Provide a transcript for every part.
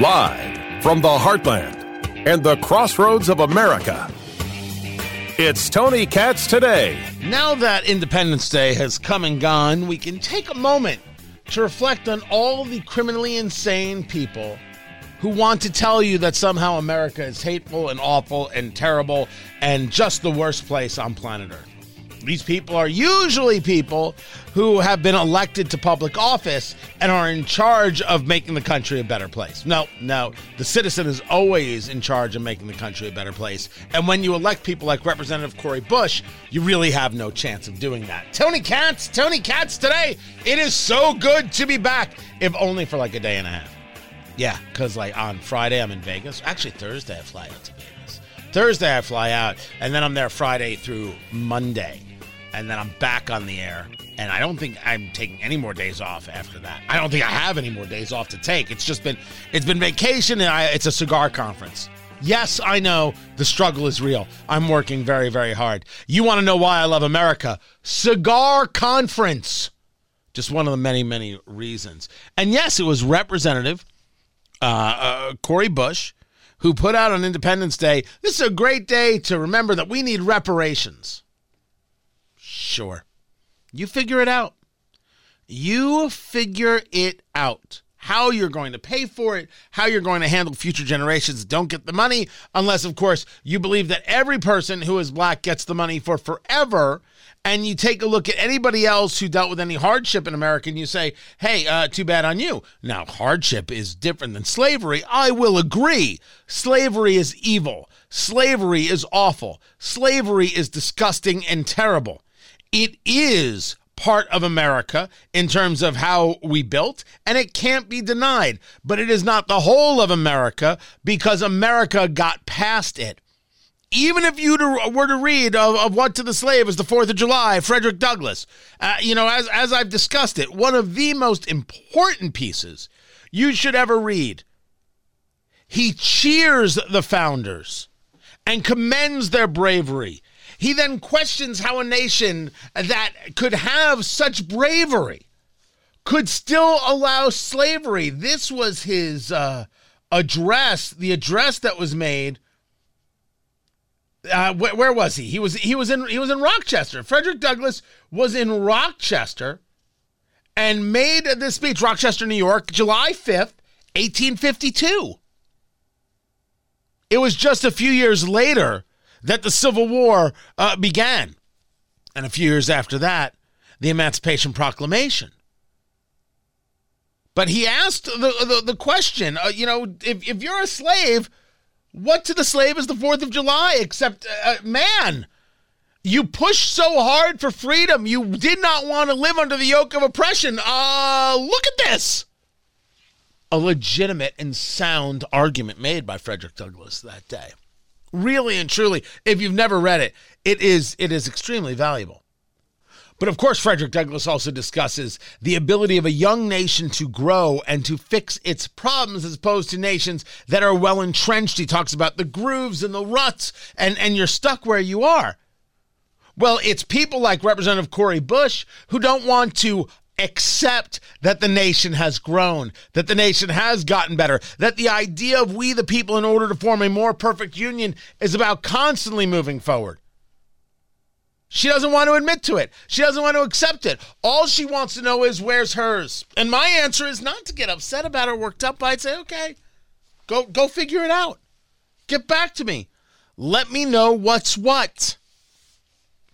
Live from the heartland and the crossroads of America, it's Tony Katz Today. Now that Independence Day has come and gone, we can take a moment to reflect on all the criminally insane people who want to tell you that somehow America is hateful and awful and terrible and just the worst place on planet Earth. These people are usually people who have been elected to public office and are in charge of making the country a better place. No, the citizen is always in charge of making the country a better place. And when you elect people like Representative Cori Bush, you really have no chance of doing that. Tony Katz Today. It is so good to be back, if only for like a day and a half. Yeah, because like on Friday I'm in Vegas. Actually, Thursday I fly out to Vegas. Thursday I fly out, and then I'm there Friday through Monday. And then I'm back on the air, and I don't think I'm taking any more days off after that. I don't think I have any more days off to take. It's just been, vacation, and it's a cigar conference. Yes, I know, the struggle is real. I'm working very, very hard. You want to know why I love America? Cigar conference. Just one of the many, many reasons. And yes, it was Representative Cori Bush who put out on Independence Day, this is a great day to remember that we need reparations. Sure. You figure it out. How you're going to pay for it, how you're going to handle future generations that don't get the money, unless, of course, you believe that every person who is black gets the money for forever, and you take a look at anybody else who dealt with any hardship in America, and you say, hey, too bad on you. Now, hardship is different than slavery. I will agree. Slavery is evil. Slavery is awful. Slavery is disgusting and terrible. It is part of America in terms of how we built, and it can't be denied. But it is not the whole of America, because America got past it. Even if you were to read of What to the Slave is the 4th of July, Frederick Douglass, as I've discussed it, one of the most important pieces you should ever read. He cheers the founders and commends their bravery. He then questions how a nation that could have such bravery could still allow slavery. This was his address, the address that was made. Where was he? He was in Rochester. Frederick Douglass was in Rochester and made this speech, Rochester, New York, July 5th, 1852. It was just a few years later that the Civil War began. And a few years after that, the Emancipation Proclamation. But he asked the question, if you're a slave, what to the slave is the 4th of July? Except, man, you pushed so hard for freedom. You did not want to live under the yoke of oppression. Look at this. A legitimate and sound argument made by Frederick Douglass that day. Really and truly, if you've never read it, it is extremely valuable. But of course, Frederick Douglass also discusses the ability of a young nation to grow and to fix its problems as opposed to nations that are well entrenched. He talks about the grooves and the ruts, and you're stuck where you are. Well, it's people like Representative Cori Bush who don't want to accept that the nation has grown, that the nation has gotten better, that the idea of we the people in order to form a more perfect union is about constantly moving forward. She doesn't want to admit to it. She doesn't want to accept it. All she wants to know is where's hers. And my answer is not to get upset about or worked up by it. Say, okay, go figure it out. Get back to me. Let me know what's what.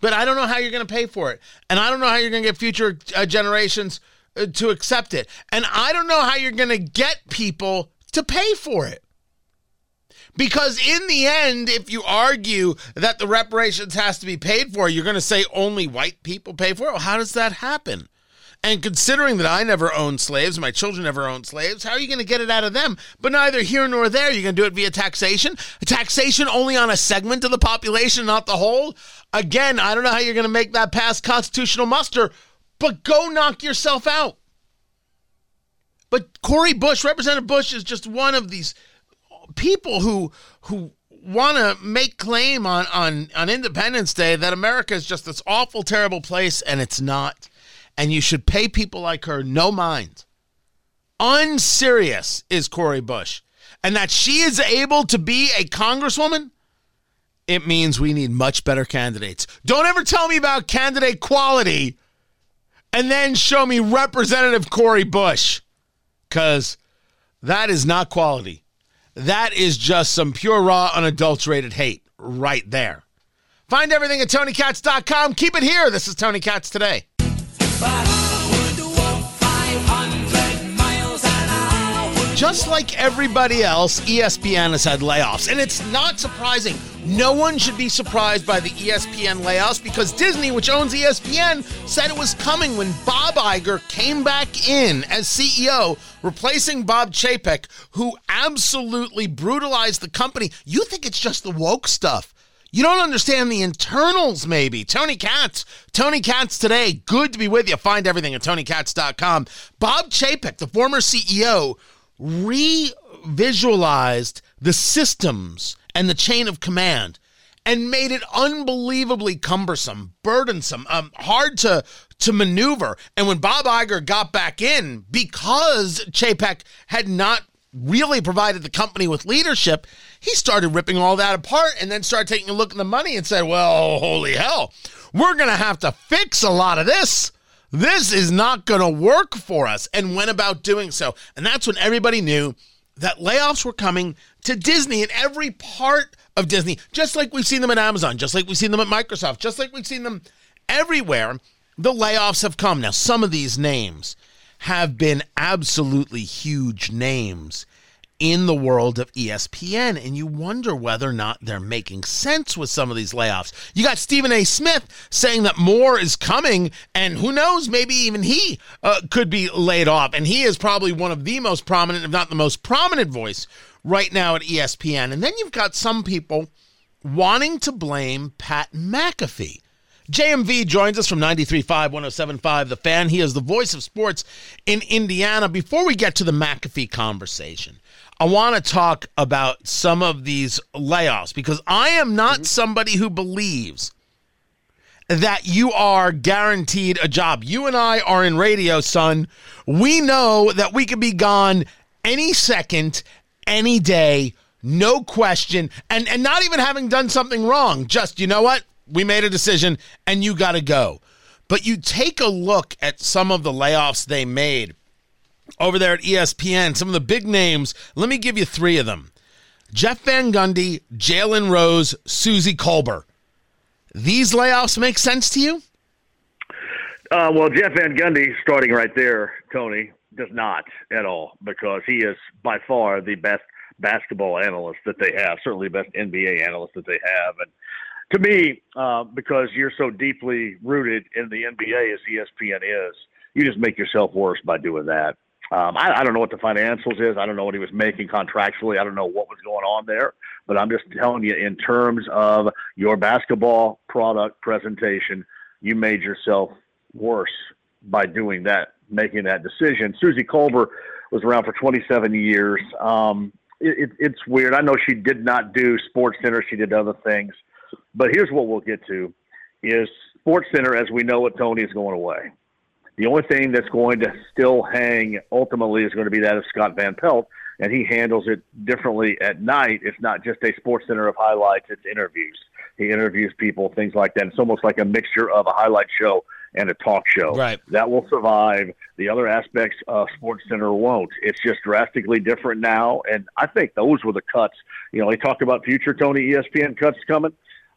But I don't know how you're going to pay for it. And I don't know how you're going to get future generations to accept it. And I don't know how you're going to get people to pay for it. Because in the end, if you argue that the reparations has to be paid for, you're going to say only white people pay for it. Well, how does that happen? And considering that I never owned slaves, my children never owned slaves, how are you going to get it out of them? But neither here nor there. You're going to do it via taxation. Taxation only on a segment of the population, not the whole. Again, I don't know how you're going to make that pass constitutional muster, but go knock yourself out. But Cori Bush, Representative Bush, is just one of these people who want to make claim on Independence Day that America is just this awful, terrible place, and it's not. And you should pay people like her no mind. Unserious is Cori Bush. and that she is able to be a congresswoman, it means we need much better candidates. Don't ever tell me about candidate quality and then show me Representative Cori Bush, because that is not quality. That is just some pure, raw, unadulterated hate right there. Find everything at TonyKatz.com. Keep it here. This is Tony Katz Today. Just like everybody else, ESPN has had layoffs, and it's not surprising. No one should be surprised by the ESPN layoffs because Disney, which owns ESPN, said it was coming when Bob Iger came back in as CEO, replacing Bob Chapek, who absolutely brutalized the company. You think it's just the woke stuff. You don't understand the internals, maybe. Tony Katz. Tony Katz Today. Good to be with you. Find everything at TonyKatz.com. Bob Chapek, the former CEO, re-visualized the systems and the chain of command and made it unbelievably cumbersome, burdensome, hard to maneuver. And when Bob Iger got back in, because Chapek had not really provided the company with leadership, he started ripping all that apart and then started taking a look at the money and said, well, holy hell, we're going to have to fix a lot of this. This is not going to work for us, and went about doing so. And that's when everybody knew that layoffs were coming to Disney and every part of Disney, just like we've seen them at Amazon, just like we've seen them at Microsoft, just like we've seen them everywhere. The layoffs have come. Now, some of these names have been absolutely huge names in the world of ESPN, and you wonder whether or not they're making sense with some of these layoffs. You got Stephen A. Smith saying that more is coming, and who knows, maybe even he could be laid off, and he is probably one of the most prominent, if not the most prominent voice right now at ESPN. And then you've got some people wanting to blame Pat McAfee. JMV joins us from 93.5, 107.5, The Fan. He is the voice of sports in Indiana. Before we get to the McAfee conversation, I want to talk about some of these layoffs, because I am not somebody who believes that you are guaranteed a job. You and I are in radio, son. We know that we could be gone any second, any day, no question, and not even having done something wrong. Just, you know what? We made a decision, and you got to go. But you take a look at some of the layoffs they made over there at ESPN, some of the big names. Let me give you three of them. Jeff Van Gundy, Jalen Rose, Suzy Kolber. These layoffs make sense to you? Well, Jeff Van Gundy, starting right there, Tony, does not at all, because he is by far the best basketball analyst that they have, certainly best NBA analyst that they have. And to me, because you're so deeply rooted in the NBA as ESPN is, you just make yourself worse by doing that. I don't know what the financials is. I don't know what he was making contractually. I don't know what was going on there. But I'm just telling you, in terms of your basketball product presentation, you made yourself worse by doing that, making that decision. Suzy Kolber was around for 27 years. It's weird. I know she did not do SportsCenter. She did other things. But here's what we'll get to is SportsCenter, as we know it, Tony, is going away. The only thing that's going to still hang ultimately is going to be that of Scott Van Pelt, and he handles it differently at night. It's not just a SportsCenter of highlights, it's interviews. He interviews people, things like that. It's almost like a mixture of a highlight show and a talk show. Right. That will survive. The other aspects of SportsCenter won't. It's just drastically different now, and I think those were the cuts. You know, they talked about future, Tony, ESPN cuts coming.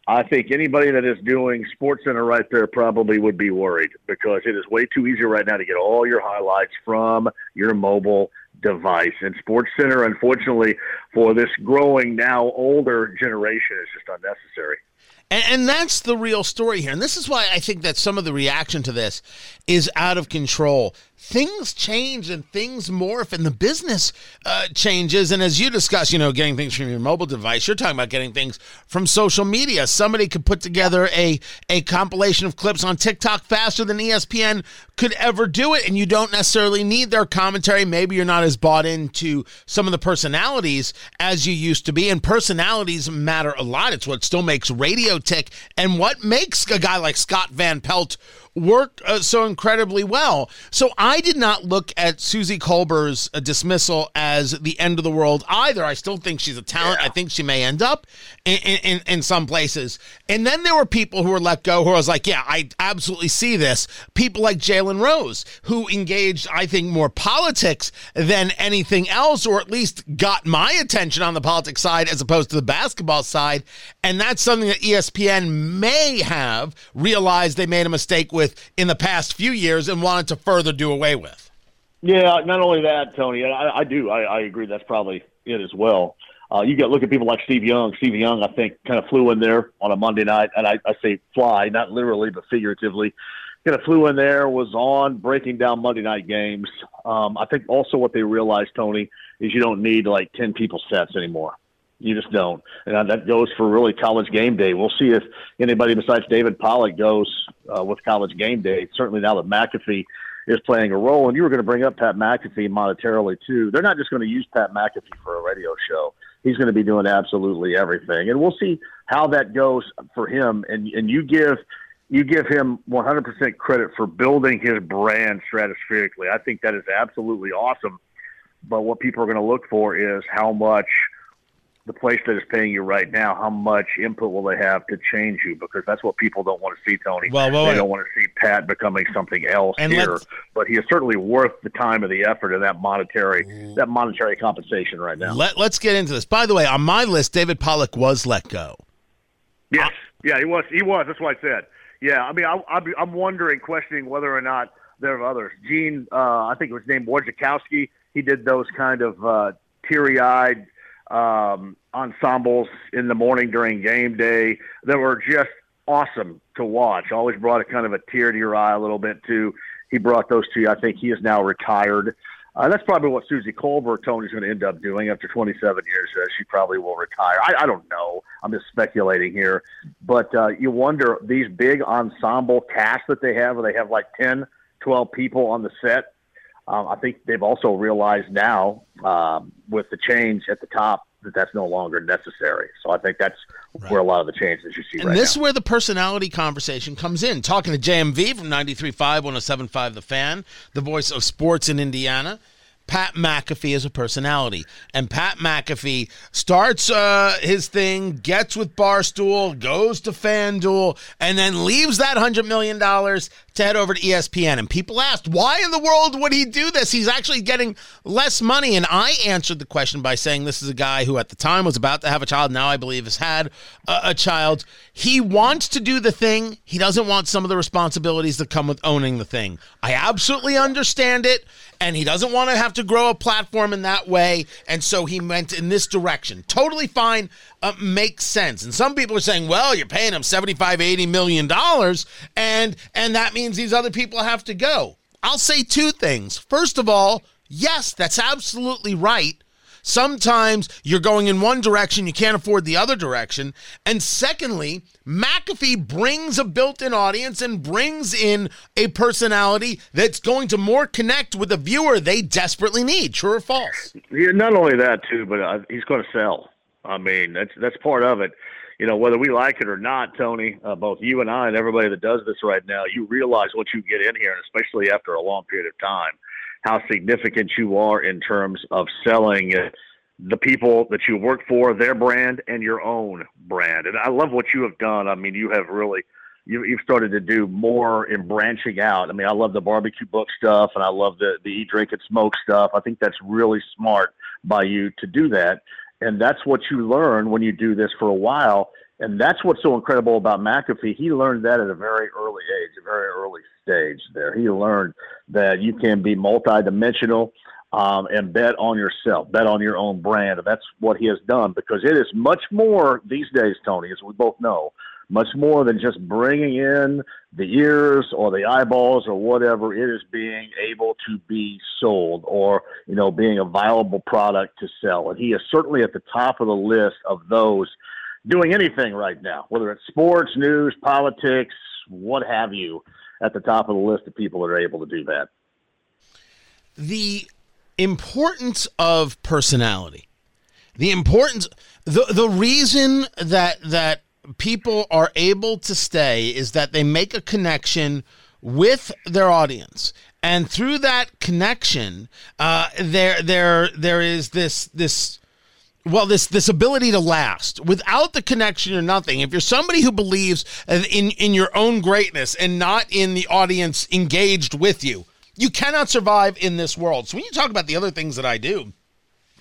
I think anybody that is doing SportsCenter right there probably would be worried, because it is way too easy right now to get all your highlights from your mobile device. And SportsCenter, unfortunately, for this growing now older generation, is just unnecessary. And that's the real story here. And this is why I think that some of the reaction to this is out of control. Things change and things morph, and the business changes. And as you discuss, you know, getting things from your mobile device, you're talking about getting things from social media. Somebody could put together a compilation of clips on TikTok faster than ESPN could ever do it, and you don't necessarily need their commentary. Maybe you're not as bought into some of the personalities as you used to be, and personalities matter a lot. It's what still makes radio tick, and what makes a guy like Scott Van Pelt work so incredibly well. So I did not look at Suzy Kolber's dismissal as the end of the world either. I still think she's a talent. Yeah. I think she may end up in some places. And then there were people who were let go who I was like, yeah, I absolutely see this. People like Jalen Rose, who engaged, I think, more politics than anything else, or at least got my attention on the politics side as opposed to the basketball side. And that's something that ESPN may have realized they made a mistake with in the past few years and wanted to further do away with. Yeah, not only that, Tony, I agree that's probably it as well. You got to look at people like Steve Young. Steve Young, I think, kind of flew in there on a Monday night, and I say fly, not literally but figuratively. Kind of flew in there, was on, breaking down Monday night games. I think also what they realized, Tony, is you don't need like 10 people sets anymore. You just don't. And that goes for really College Game Day. We'll see if anybody besides David Pollack goes with College Game Day, certainly now that McAfee is playing a role. And you were going to bring up Pat McAfee monetarily, too. They're not just going to use Pat McAfee for a radio show. He's going to be doing absolutely everything. And we'll see how that goes for him. And you give him 100% credit for building his brand stratospherically. I think that is absolutely awesome. But what people are going to look for is how much – the place that is paying you right now, how much input will they have to change you? Because that's what people don't want to see, Tony. Well, they don't want to see Pat becoming something else here. But he is certainly worth the time and the effort of that monetary compensation right now. Let's get into this. By the way, on my list, David Pollack was let go. Yes. Yeah, he was. That's what I said. Yeah, I mean, I'm wondering, questioning whether or not there are others. Gene, I think it was named Wojciechowski. He did those kind of teary-eyed ensembles in the morning during game day that were just awesome to watch. Always brought a kind of a tear to your eye a little bit too. He brought those to you. I think he is now retired. That's probably what Suzy Kolber, Tony's going to end up doing after 27 years. She probably will retire. I don't know. I'm just speculating here. But you wonder, these big ensemble casts that they have, where they have like 10, 12 people on the set, I think they've also realized now with the change at the top that that's no longer necessary. So I think that's right. Where a lot of the changes you see and right now. And this is where the personality conversation comes in. Talking to JMV from 93.5, 107.5 The Fan, the voice of sports in Indiana, Pat McAfee is a personality. And Pat McAfee starts his thing, gets with Barstool, goes to FanDuel, and then leaves that $100 million to head over to ESPN. And people asked, why in the world would he do this? He's actually getting less money. And I answered the question by saying this is a guy who at the time was about to have a child. Now I believe has had a child. He wants to do the thing. He doesn't want some of the responsibilities that come with owning the thing. I absolutely understand it. And he doesn't want to have to grow a platform in that way. And so he went in this direction. Totally fine. Makes sense. And some people are saying, well, you're paying him $75-80 million. And that means these other people have to go. I'll say two things. First of all, yes, that's absolutely right. Sometimes you're going in one direction, you can't afford the other direction. And secondly, McAfee brings a built-in audience and brings in a personality that's going to more connect with the viewer they desperately need, true or false? Yeah, not only that, too, but he's going to sell. I mean, that's part of it. You know, whether we like it or not, Tony, both you and I and everybody that does this right now, you realize what you get in here, and especially after a long period of time, how significant you are in terms of selling the people that you work for, their brand, and your own brand. And I love what you have done. I mean, you have really, you've started to do more in branching out. I mean, I love the barbecue book stuff, and I love the eat, drink, and smoke stuff. I think that's really smart by you to do that. And that's what you learn when you do this for a while. And that's what's so incredible about McAfee. He learned that at a very early age, a very early stage there. He learned that you can be multidimensional and bet on yourself, bet on your own brand. And that's what he has done because it is much more these days, Tony, as we both know, much more than just bringing in the ears or the eyeballs or whatever. It is being able to be sold or, you know, being a viable product to sell. And he is certainly at the top of the list of those doing anything right now, whether it's sports, news, politics, what have you, at the top of the list of people that are able to do that. The importance of personality, the reason that people are able to stay is that they make a connection with their audience. And through that connection, there is this ability to last. Without the connection, you're nothing. If you're somebody who believes in your own greatness and not in the audience engaged with you, you cannot survive in this world. So when you talk about the other things that I do,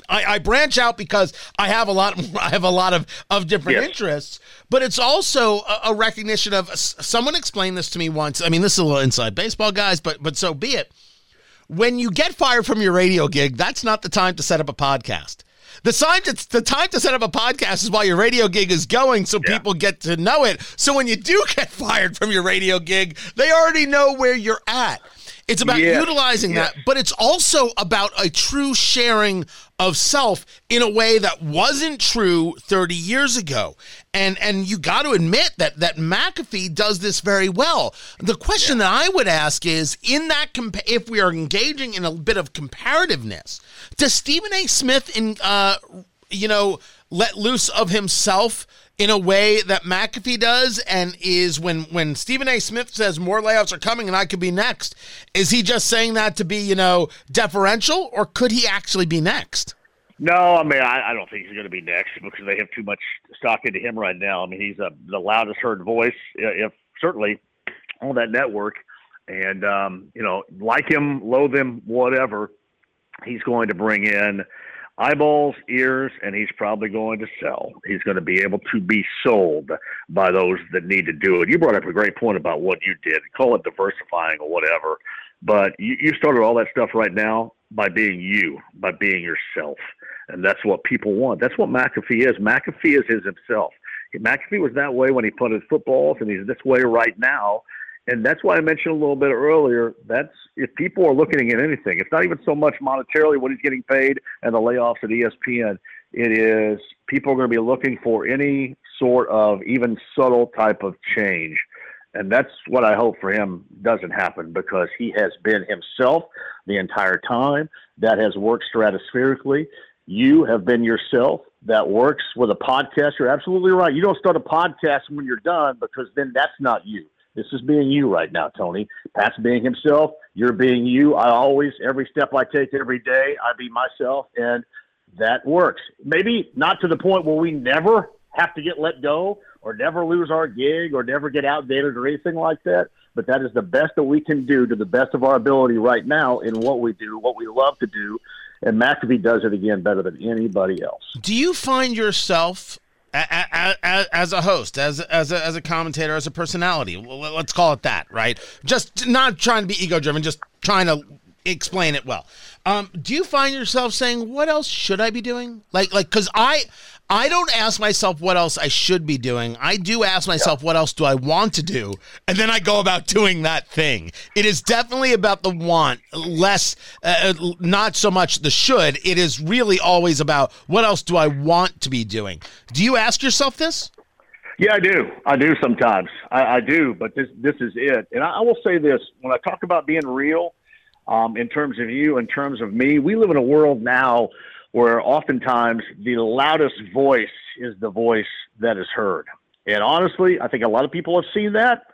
I branch out because I have a lot of different interests, but it's also a recognition of, someone explained this to me once. I mean, this is a little inside baseball, guys, but so be it. When you get fired from your radio gig, that's not the time to set up a podcast. The time to set up a podcast is while your radio gig is going, so people get to know it. So when you do get fired from your radio gig, they already know where you're at. It's about utilizing that, but it's also about a true sharing of self in a way that wasn't true 30 years ago. And you got to admit that McAfee does this very well. The question that I would ask is, in that if we are engaging in a bit of comparativeness, does Stephen A. Smith let loose of himself in a way that McAfee does, and is when Stephen A. Smith says more layoffs are coming and I could be next, is he just saying that to be, deferential, or could he actually be next? No, I mean, I don't think he's going to be next because they have too much stock into him right now. I mean, he's the loudest heard voice, if certainly, on that network. And, like him, loathe him, whatever, he's going to bring in eyeballs, ears, and he's probably going to sell. He's going to be able to be sold by those that need to do it. You brought up a great point about what you did. Call it diversifying or whatever, but you started all that stuff right now by being you, by being yourself. And that's what people want. That's what McAfee is. McAfee is himself. McAfee was that way when he punted footballs, and he's this way right now. And that's why I mentioned a little bit earlier, that's if people are looking at anything, it's not even so much monetarily what he's getting paid and the layoffs at ESPN. It is people are going to be looking for any sort of even subtle type of change. And that's what I hope for him doesn't happen, because he has been himself the entire time. That has worked stratospherically. You have been yourself. That works with a podcast. You're absolutely right. You don't start a podcast when you're done, because then that's not you. This is being you right now, Tony. Pat's being himself. You're being you. I always, every step I take every day, I be myself, and that works. Maybe not to the point where we never have to get let go or never lose our gig or never get outdated or anything like that, but that is the best that we can do to the best of our ability right now in what we do, what we love to do, and McAfee does it, again, better than anybody else. Do you find yourself as a host, as a commentator, as a personality, let's call it that, right? Just not trying to be ego-driven, just trying to explain it well. Do you find yourself saying, what else should I be doing? Like, because I don't ask myself what else I should be doing. I do ask myself, what else do I want to do? And then I go about doing that thing. It is definitely about the want, less, not so much the should. It is really always about, what else do I want to be doing? Do you ask yourself this? Yeah, I do. I do sometimes. I do, but this is it. And I will say this, when I talk about being real, in terms of you, in terms of me, we live in a world now where oftentimes the loudest voice is the voice that is heard. And honestly, I think a lot of people have seen that.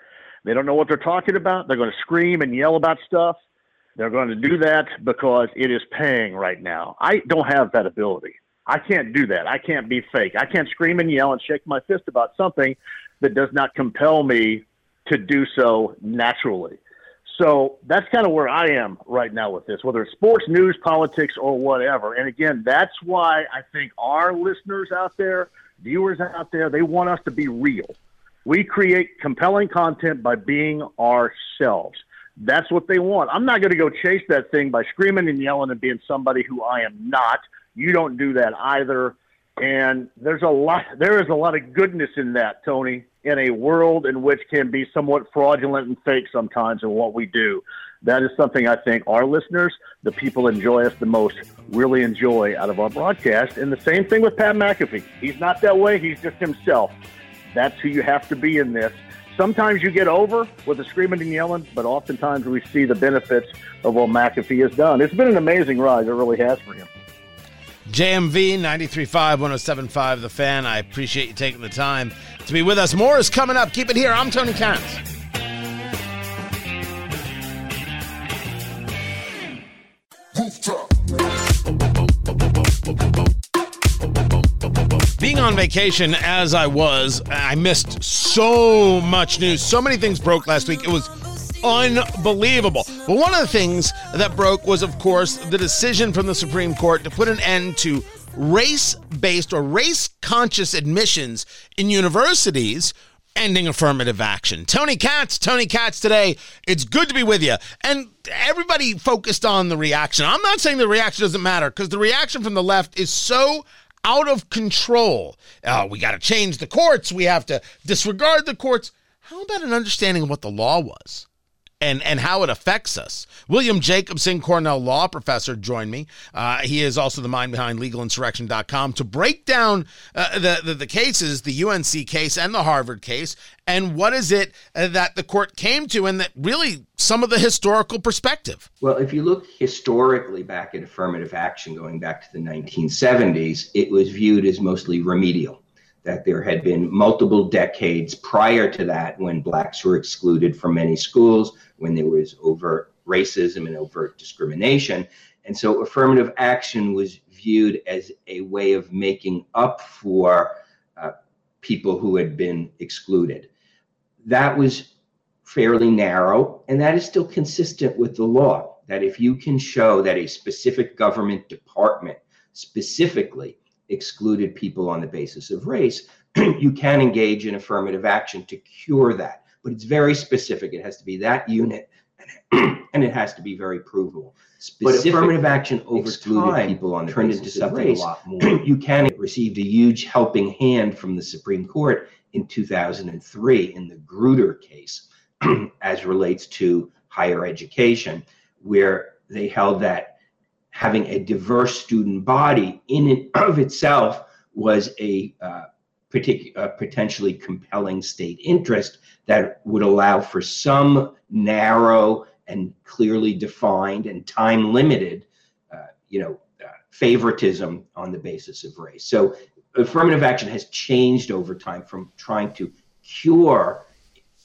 They don't know what they're talking about. They're going to scream and yell about stuff. They're going to do that because it is paying right now. I don't have that ability. I can't do that. I can't be fake. I can't scream and yell and shake my fist about something that does not compel me to do so naturally. So that's kind of where I am right now with this, whether it's sports, news, politics, or whatever. And again, that's why I think our listeners out there, viewers out there, they want us to be real. We create compelling content by being ourselves. That's what they want. I'm not going to go chase that thing by screaming and yelling and being somebody who I am not. You don't do that either. And there is a lot of goodness in that, Tony, in a world in which can be somewhat fraudulent and fake sometimes in what we do. That is something I think our listeners, the people enjoy us the most, really enjoy out of our broadcast. And the same thing with Pat McAfee. He's not that way. He's just himself. That's who you have to be in this. Sometimes you get over with the screaming and yelling, but oftentimes we see the benefits of what McAfee has done. It's been an amazing ride. It really has for him. JMV 93.5, 107.5, The Fan. I appreciate you taking the time to be with us. More is coming up. Keep it here. I'm Tony Katz. Being on vacation as I was, I missed so much news. So many things broke last week. It was unbelievable. But one of the things that broke was, of course, the decision from the Supreme Court to put an end to race-based or race-conscious admissions in universities, ending affirmative action. Tony Katz Today. It's good to be with you. And everybody focused on the reaction. I'm not saying the reaction doesn't matter, because the reaction from the left is so out of control. We got to change the courts. We have to disregard the courts. How about an understanding of what the law was and how it affects us? William Jacobson, Cornell law professor, joined me. He is also the mind behind LegalInsurrection.com to break down the cases, the UNC case and the Harvard case, and what is it that the court came to, and that really some of the historical perspective. Well, if you look historically back at affirmative action going back to the 1970s, it was viewed as mostly remedial, that there had been multiple decades prior to that when blacks were excluded from many schools, when there was overt racism and overt discrimination. And so affirmative action was viewed as a way of making up for people who had been excluded. That was fairly narrow, and that is still consistent with the law, that if you can show that a specific government department specifically excluded people on the basis of race, you can engage in affirmative action to cure that. But it's very specific. It has to be that unit, and it has to be very provable. But affirmative action over time people on the turned into something a lot more. You can receive a huge helping hand from the Supreme Court in 2003 in the Grutter case as relates to higher education, where they held that having a diverse student body in and of itself was a potentially compelling state interest that would allow for some narrow and clearly defined and time-limited, favoritism on the basis of race. So affirmative action has changed over time from trying to cure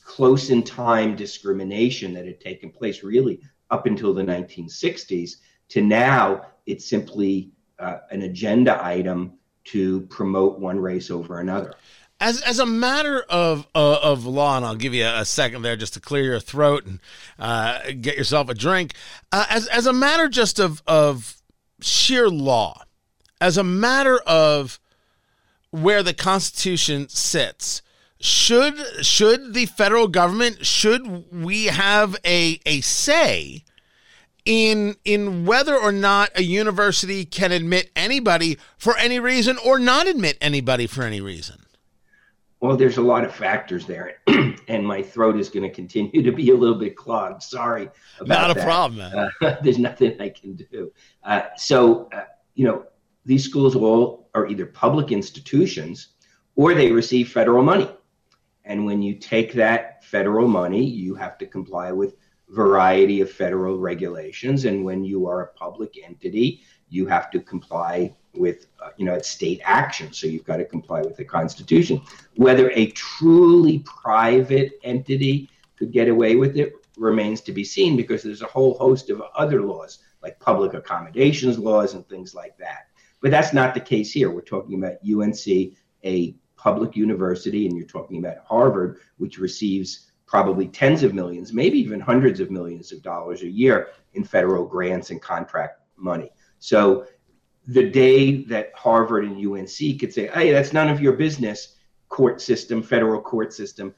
close-in-time discrimination that had taken place really up until the 1960s to now, it's simply an agenda item to promote one race over another. As a matter of law, and I'll give you a second there just to clear your throat and get yourself a drink. As a matter just of sheer law, as a matter of where the Constitution sits, should the federal government, should we have a say in whether or not a university can admit anybody for any reason or not admit anybody for any reason? Well, there's a lot of factors there, and my throat is going to continue to be a little bit clogged. Sorry about that. Not a problem, man. There's nothing I can do. These schools all are either public institutions or they receive federal money. And when you take that federal money, you have to comply with variety of federal regulations, and when you are a public entity, you have to comply with, it's state action, so you've got to comply with the Constitution. Whether a truly private entity could get away with it remains to be seen, because there's a whole host of other laws, like public accommodations laws and things like that. But that's not the case here. We're talking about UNC, a public university, and you're talking about Harvard, which receives probably tens of millions, maybe even hundreds of millions of dollars a year in federal grants and contract money. So the day that Harvard and UNC could say, hey, that's none of your business, court system, federal court system,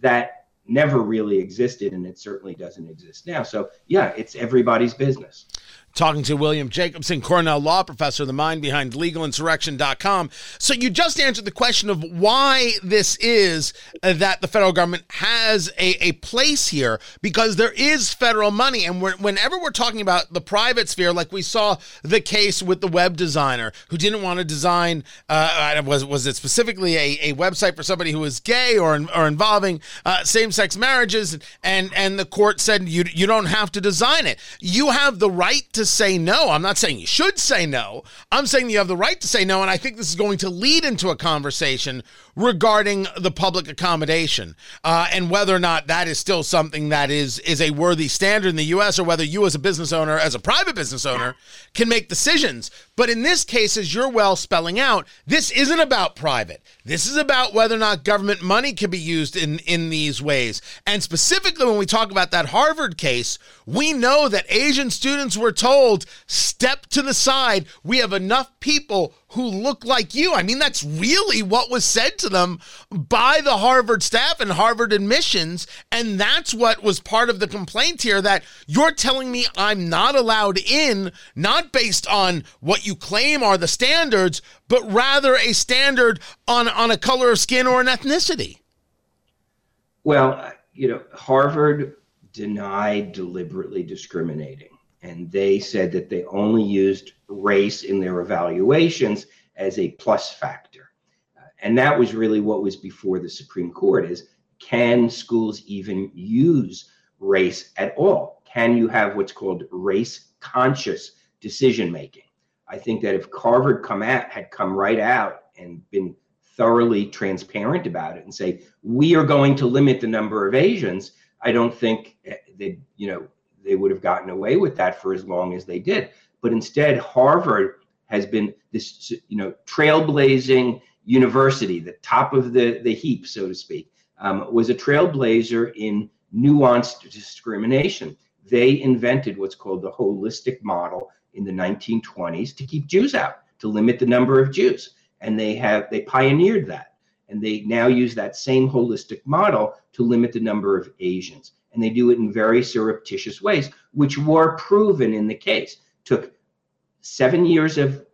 that never really existed, and it certainly doesn't exist now. So, yeah, it's everybody's business. Talking to William Jacobson, Cornell law professor, the mind behind LegalInsurrection.com. So you just answered the question of why this is that the federal government has a place here, because there is federal money. And whenever we're talking about the private sphere, like we saw the case with the web designer who didn't want to design, was it specifically a website for somebody who was gay or involving same-sex marriages, and the court said you don't have to design it. You have the right to say no. I'm not saying you should say no. I'm saying you have the right to say no, and I think this is going to lead into a conversation regarding the public accommodation and whether or not that is still something that is a worthy standard in the U.S. or whether you as a business owner, as a private business owner, can make decisions. But in this case, as you're well spelling out, this isn't about private. This is about whether or not government money can be used in these ways. And specifically when we talk about that Harvard case, we know that Asian students were told, step to the side. We have enough people who look like you. I mean, that's really what was said to them by the Harvard staff and Harvard admissions. And that's what was part of the complaint here, that you're telling me I'm not allowed in, not based on what you claim are the standards, but rather a standard on a color of skin or an ethnicity. Well, you know, Harvard denied deliberately discriminating. And they said that they only used race in their evaluations as a plus factor. And that was really what was before the Supreme Court, is can schools even use race at all? Can you have what's called race-conscious decision-making? I think that if Harvard had come right out and been thoroughly transparent about it and say, we are going to limit the number of Asians, I don't think they, you know, they would have gotten away with that for as long as they did. But instead, Harvard has been this, you know, trailblazing university, the top of the heap, so to speak, was a trailblazer in nuanced discrimination. They invented what's called the holistic model in the 1920s to keep Jews out, to limit the number of Jews. And they pioneered that. And they now use that same holistic model to limit the number of Asians. And they do it in very surreptitious ways, which were proven in the case. Took 7 years of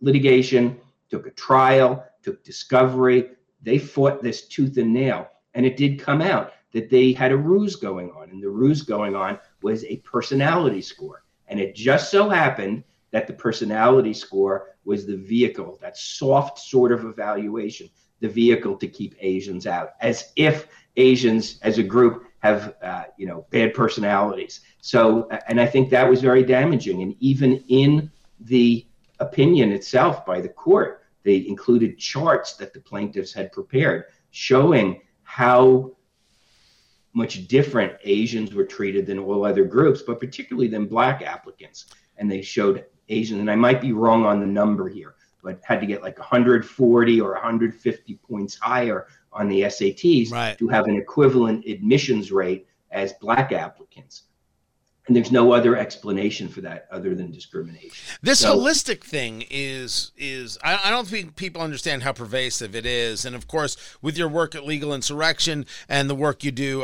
litigation, took a trial, took discovery. They fought this tooth and nail. And it did come out that they had a ruse going on. And the ruse going on was a personality score. And it just so happened that the personality score was the vehicle, that soft sort of evaluation, the vehicle to keep Asians out, as if Asians as a group have, you know, bad personalities. So, and I think that was very damaging. And even in the opinion itself by the court, they included charts that the plaintiffs had prepared showing how much different Asians were treated than all other groups, but particularly than Black applicants. And they showed Asians, and I might be wrong on the number here, but had to get like 140 or 150 points higher on the SATs right, to have an equivalent admissions rate as Black applicants. And there's no other explanation for that other than discrimination. This holistic thing is I don't think people understand how pervasive it is. And, of course, with your work at Legal Insurrection and the work you do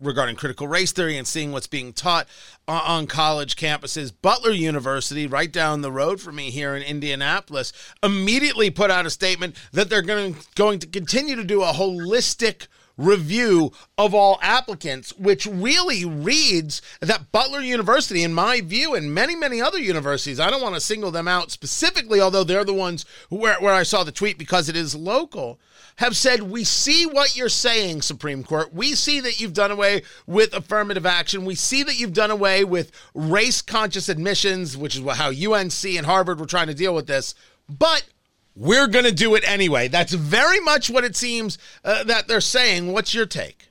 regarding critical race theory and seeing what's being taught on college campuses, Butler University, right down the road from me here in Indianapolis, immediately put out a statement that they're going to continue to do a holistic review of all applicants, which really reads that Butler University, in my view, and many, many other universities, I don't want to single them out specifically, although they're the ones where I saw the tweet because it is local, have said, we see what you're saying, Supreme Court. We see that you've done away with affirmative action. We see that you've done away with race-conscious admissions, which is how UNC and Harvard were trying to deal with this, but we're going to do it anyway. That's very much what it seems that they're saying. What's your take?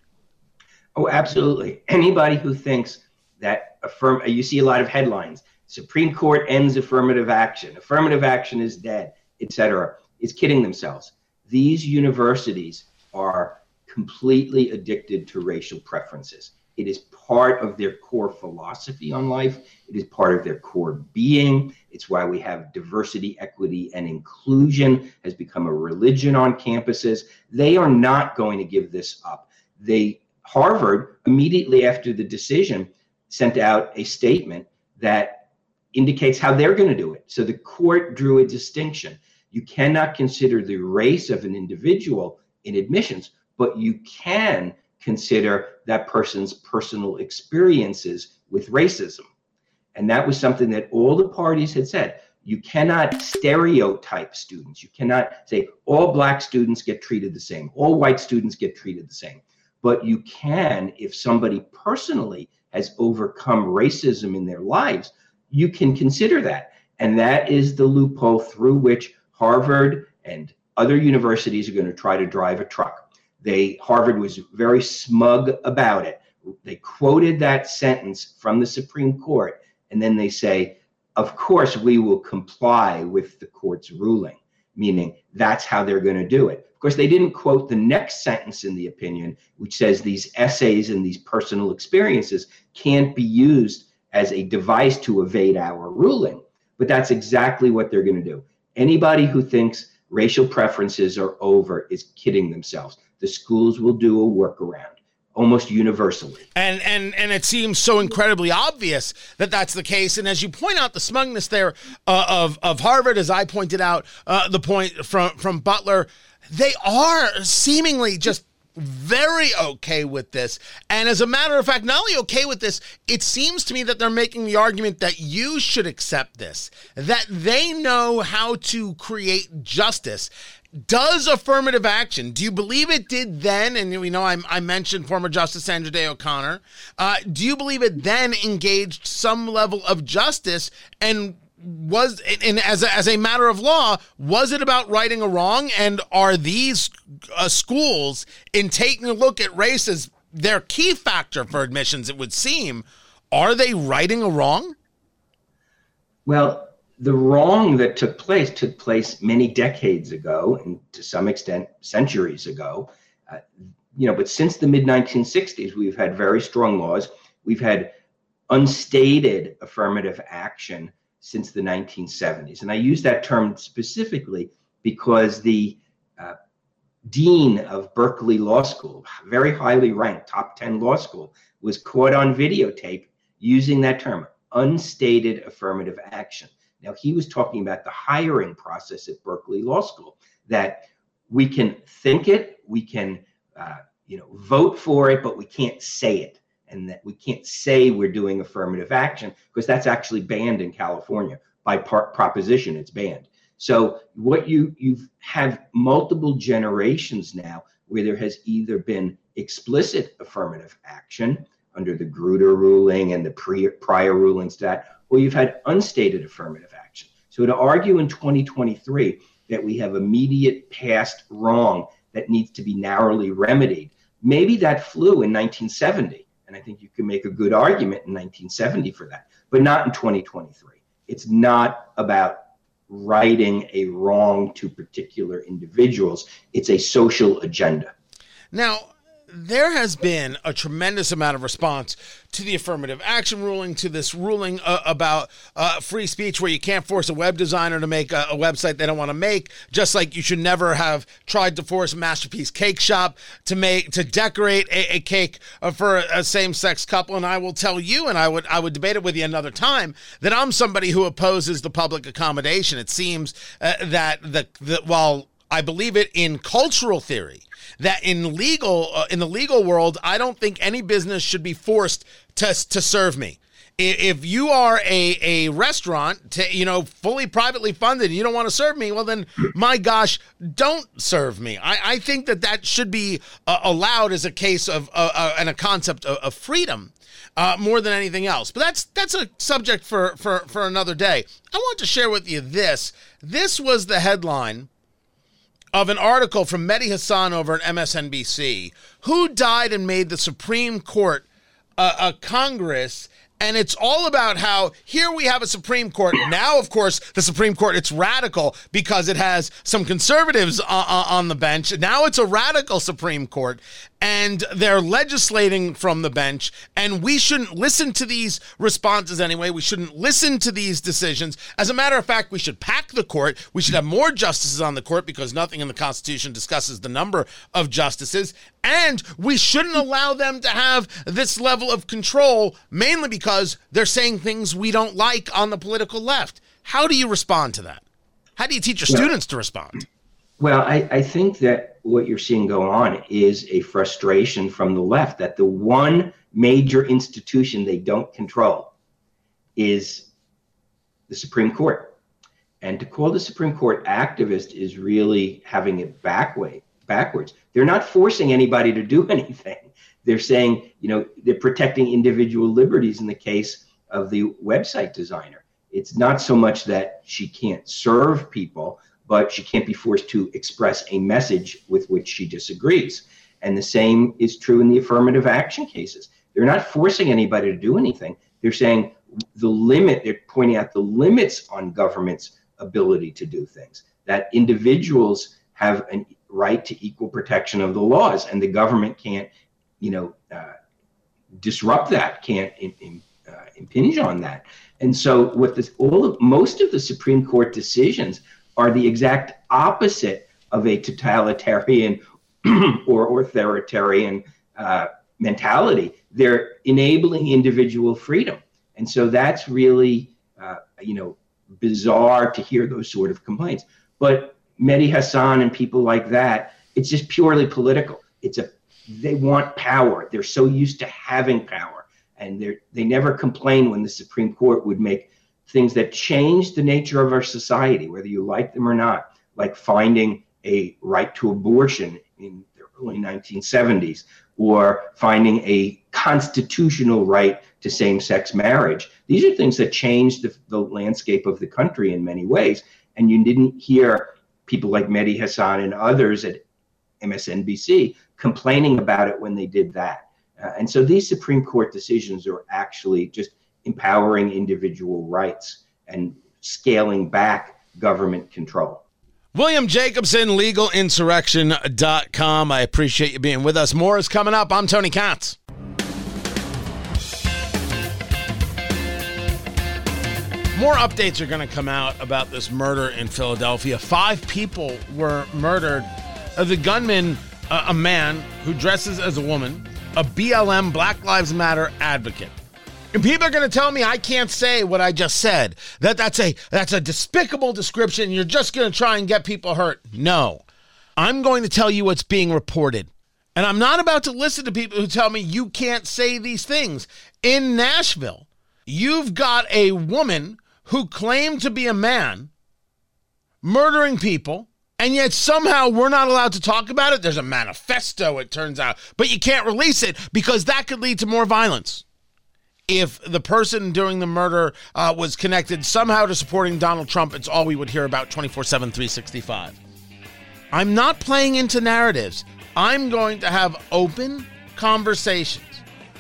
Oh, absolutely. Anybody who thinks that you see a lot of headlines, Supreme Court ends affirmative action is dead, etc., is kidding themselves. These universities are completely addicted to racial preferences. It is part of their core philosophy on life. It is part of their core being. It's why we have diversity, equity, and inclusion has become a religion on campuses. They are not going to give this up. Harvard, immediately after the decision, sent out a statement that indicates how they're going to do it. So the court drew a distinction. You cannot consider the race of an individual in admissions, but you can consider that person's personal experiences with racism. And that was something that all the parties had said. You cannot stereotype students. You cannot say all Black students get treated the same, all white students get treated the same. But you can, if somebody personally has overcome racism in their lives, you can consider that. And that is the loophole through which Harvard and other universities are going to try to drive a truck. Harvard was very smug about it. They quoted that sentence from the Supreme Court, and then they say, of course, we will comply with the court's ruling, meaning that's how they're going to do it. Of course, they didn't quote the next sentence in the opinion, which says these essays and these personal experiences can't be used as a device to evade our ruling. But that's exactly what they're going to do. Anybody who thinks racial preferences are over is kidding themselves. The schools will do a workaround almost universally. And it seems so incredibly obvious that that's the case. And as you point out, the smugness there of Harvard, as I pointed out, the point from Butler, they are seemingly just very okay with this. And as a matter of fact, not only okay with this, it seems to me that they're making the argument that you should accept this, that they know how to create justice. Does affirmative action, do you believe it did then, and we know I mentioned former Justice Sandra Day O'Connor, do you believe it then engaged some level of justice, and was, and as a matter of law, was it about righting a wrong? And are these schools, in taking a look at race as their key factor for admissions, it would seem, are they righting a wrong? Well, the wrong that took place many decades ago, and to some extent centuries ago. But since the mid-1960s, we've had very strong laws. We've had unstated affirmative action since the 1970s. And I use that term specifically because the dean of Berkeley Law School, very highly ranked, top 10 law school, was caught on videotape using that term, unstated affirmative action. Now, he was talking about the hiring process at Berkeley Law School, that we can think it, we can vote for it, but we can't say it. And that we can't say we're doing affirmative action because that's actually banned in California. By proposition, it's banned. So what you have multiple generations now where there has either been explicit affirmative action under the Grutter ruling and the prior rulings to that, or you've had unstated affirmative action. So to argue in 2023 that we have immediate past wrong that needs to be narrowly remedied, maybe that flew in 1970. And I think you can make a good argument in 1970 for that, but not in 2023. It's not about righting a wrong to particular individuals. It's a social agenda. Now, there has been a tremendous amount of response to the affirmative action ruling, to this ruling about free speech, where you can't force a web designer to make a website they don't want to make, just like you should never have tried to force Masterpiece Cake Shop to decorate a cake for a same-sex couple. And I will tell you, and I would debate it with you another time, that I'm somebody who opposes the public accommodation. It seems that while I believe it in cultural theory, that in the legal world, I don't think any business should be forced to serve me. If you are a restaurant, fully privately funded, and you don't want to serve me, well then, my gosh, don't serve me. I think that should be allowed as a case of and a concept of freedom more than anything else. But that's a subject for another day. I want to share with you this. This was the headline of an article from Mehdi Hassan over at MSNBC, who died and made the Supreme Court a Congress. And it's all about how here we have a Supreme Court. Now, of course, the Supreme Court, it's radical because it has some conservatives on the bench. Now it's a radical Supreme Court, and they're legislating from the bench. And we shouldn't listen to these responses anyway. We shouldn't listen to these decisions. As a matter of fact, we should pack the court. We should have more justices on the court because nothing in the Constitution discusses the number of justices. And we shouldn't allow them to have this level of control, mainly because they're saying things we don't like on the political left. How do you respond to that? How do you teach your students to respond? Well, I think that what you're seeing go on is a frustration from the left that the one major institution they don't control is the Supreme Court. And to call the Supreme Court activist is really having it backwards. They're not forcing anybody to do anything. They're saying, you know, they're protecting individual liberties in the case of the website designer. It's not so much that she can't serve people, but she can't be forced to express a message with which she disagrees. And the same is true in the affirmative action cases. They're not forcing anybody to do anything. They're saying the limit, they're pointing out the limits on government's ability to do things, that individuals have a right to equal protection of the laws, and the government can't, you know, disrupt that, can't impinge on that. And so what this, most of the Supreme Court decisions are the exact opposite of a totalitarian or authoritarian mentality. They're enabling individual freedom. And so that's really, you know, bizarre to hear those sort of complaints. But Mehdi Hassan and people like that, it's just purely political. It's a, they want power. They're so used to having power. And they never complain when the Supreme Court would make things that change the nature of our society, whether you like them or not, like finding a right to abortion in the early 1970s, or finding a constitutional right to same-sex marriage. These are things that changed the landscape of the country in many ways. And you didn't hear people like Mehdi Hassan and others at MSNBC complaining about it when they did that. And so these Supreme Court decisions are actually just empowering individual rights and scaling back government control. William Jacobson, LegalInsurrection.com. I appreciate you being with us. More is coming up. I'm Tony Katz. More updates are going to come out about this murder in Philadelphia. 5 people were murdered. The gunman, a man who dresses as a woman, a BLM Black Lives Matter advocate. And people are going to tell me I can't say what I just said, that's a despicable description. You're just going to try and get people hurt. No, I'm going to tell you what's being reported. And I'm not about to listen to people who tell me you can't say these things. In Nashville, you've got a woman who claimed to be a man murdering people. And yet somehow we're not allowed to talk about it. There's a manifesto, it turns out, but you can't release it because that could lead to more violence. If the person doing the murder was connected somehow to supporting Donald Trump, it's all we would hear about 24/7, 365. I'm not playing into narratives. I'm going to have open conversations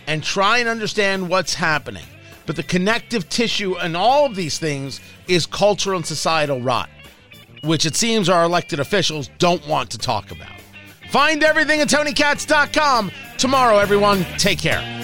and try and understand what's happening. But the connective tissue and all of these things is cultural and societal rot, which it seems our elected officials don't want to talk about. Find everything at TonyKatz.com. Tomorrow, everyone, take care.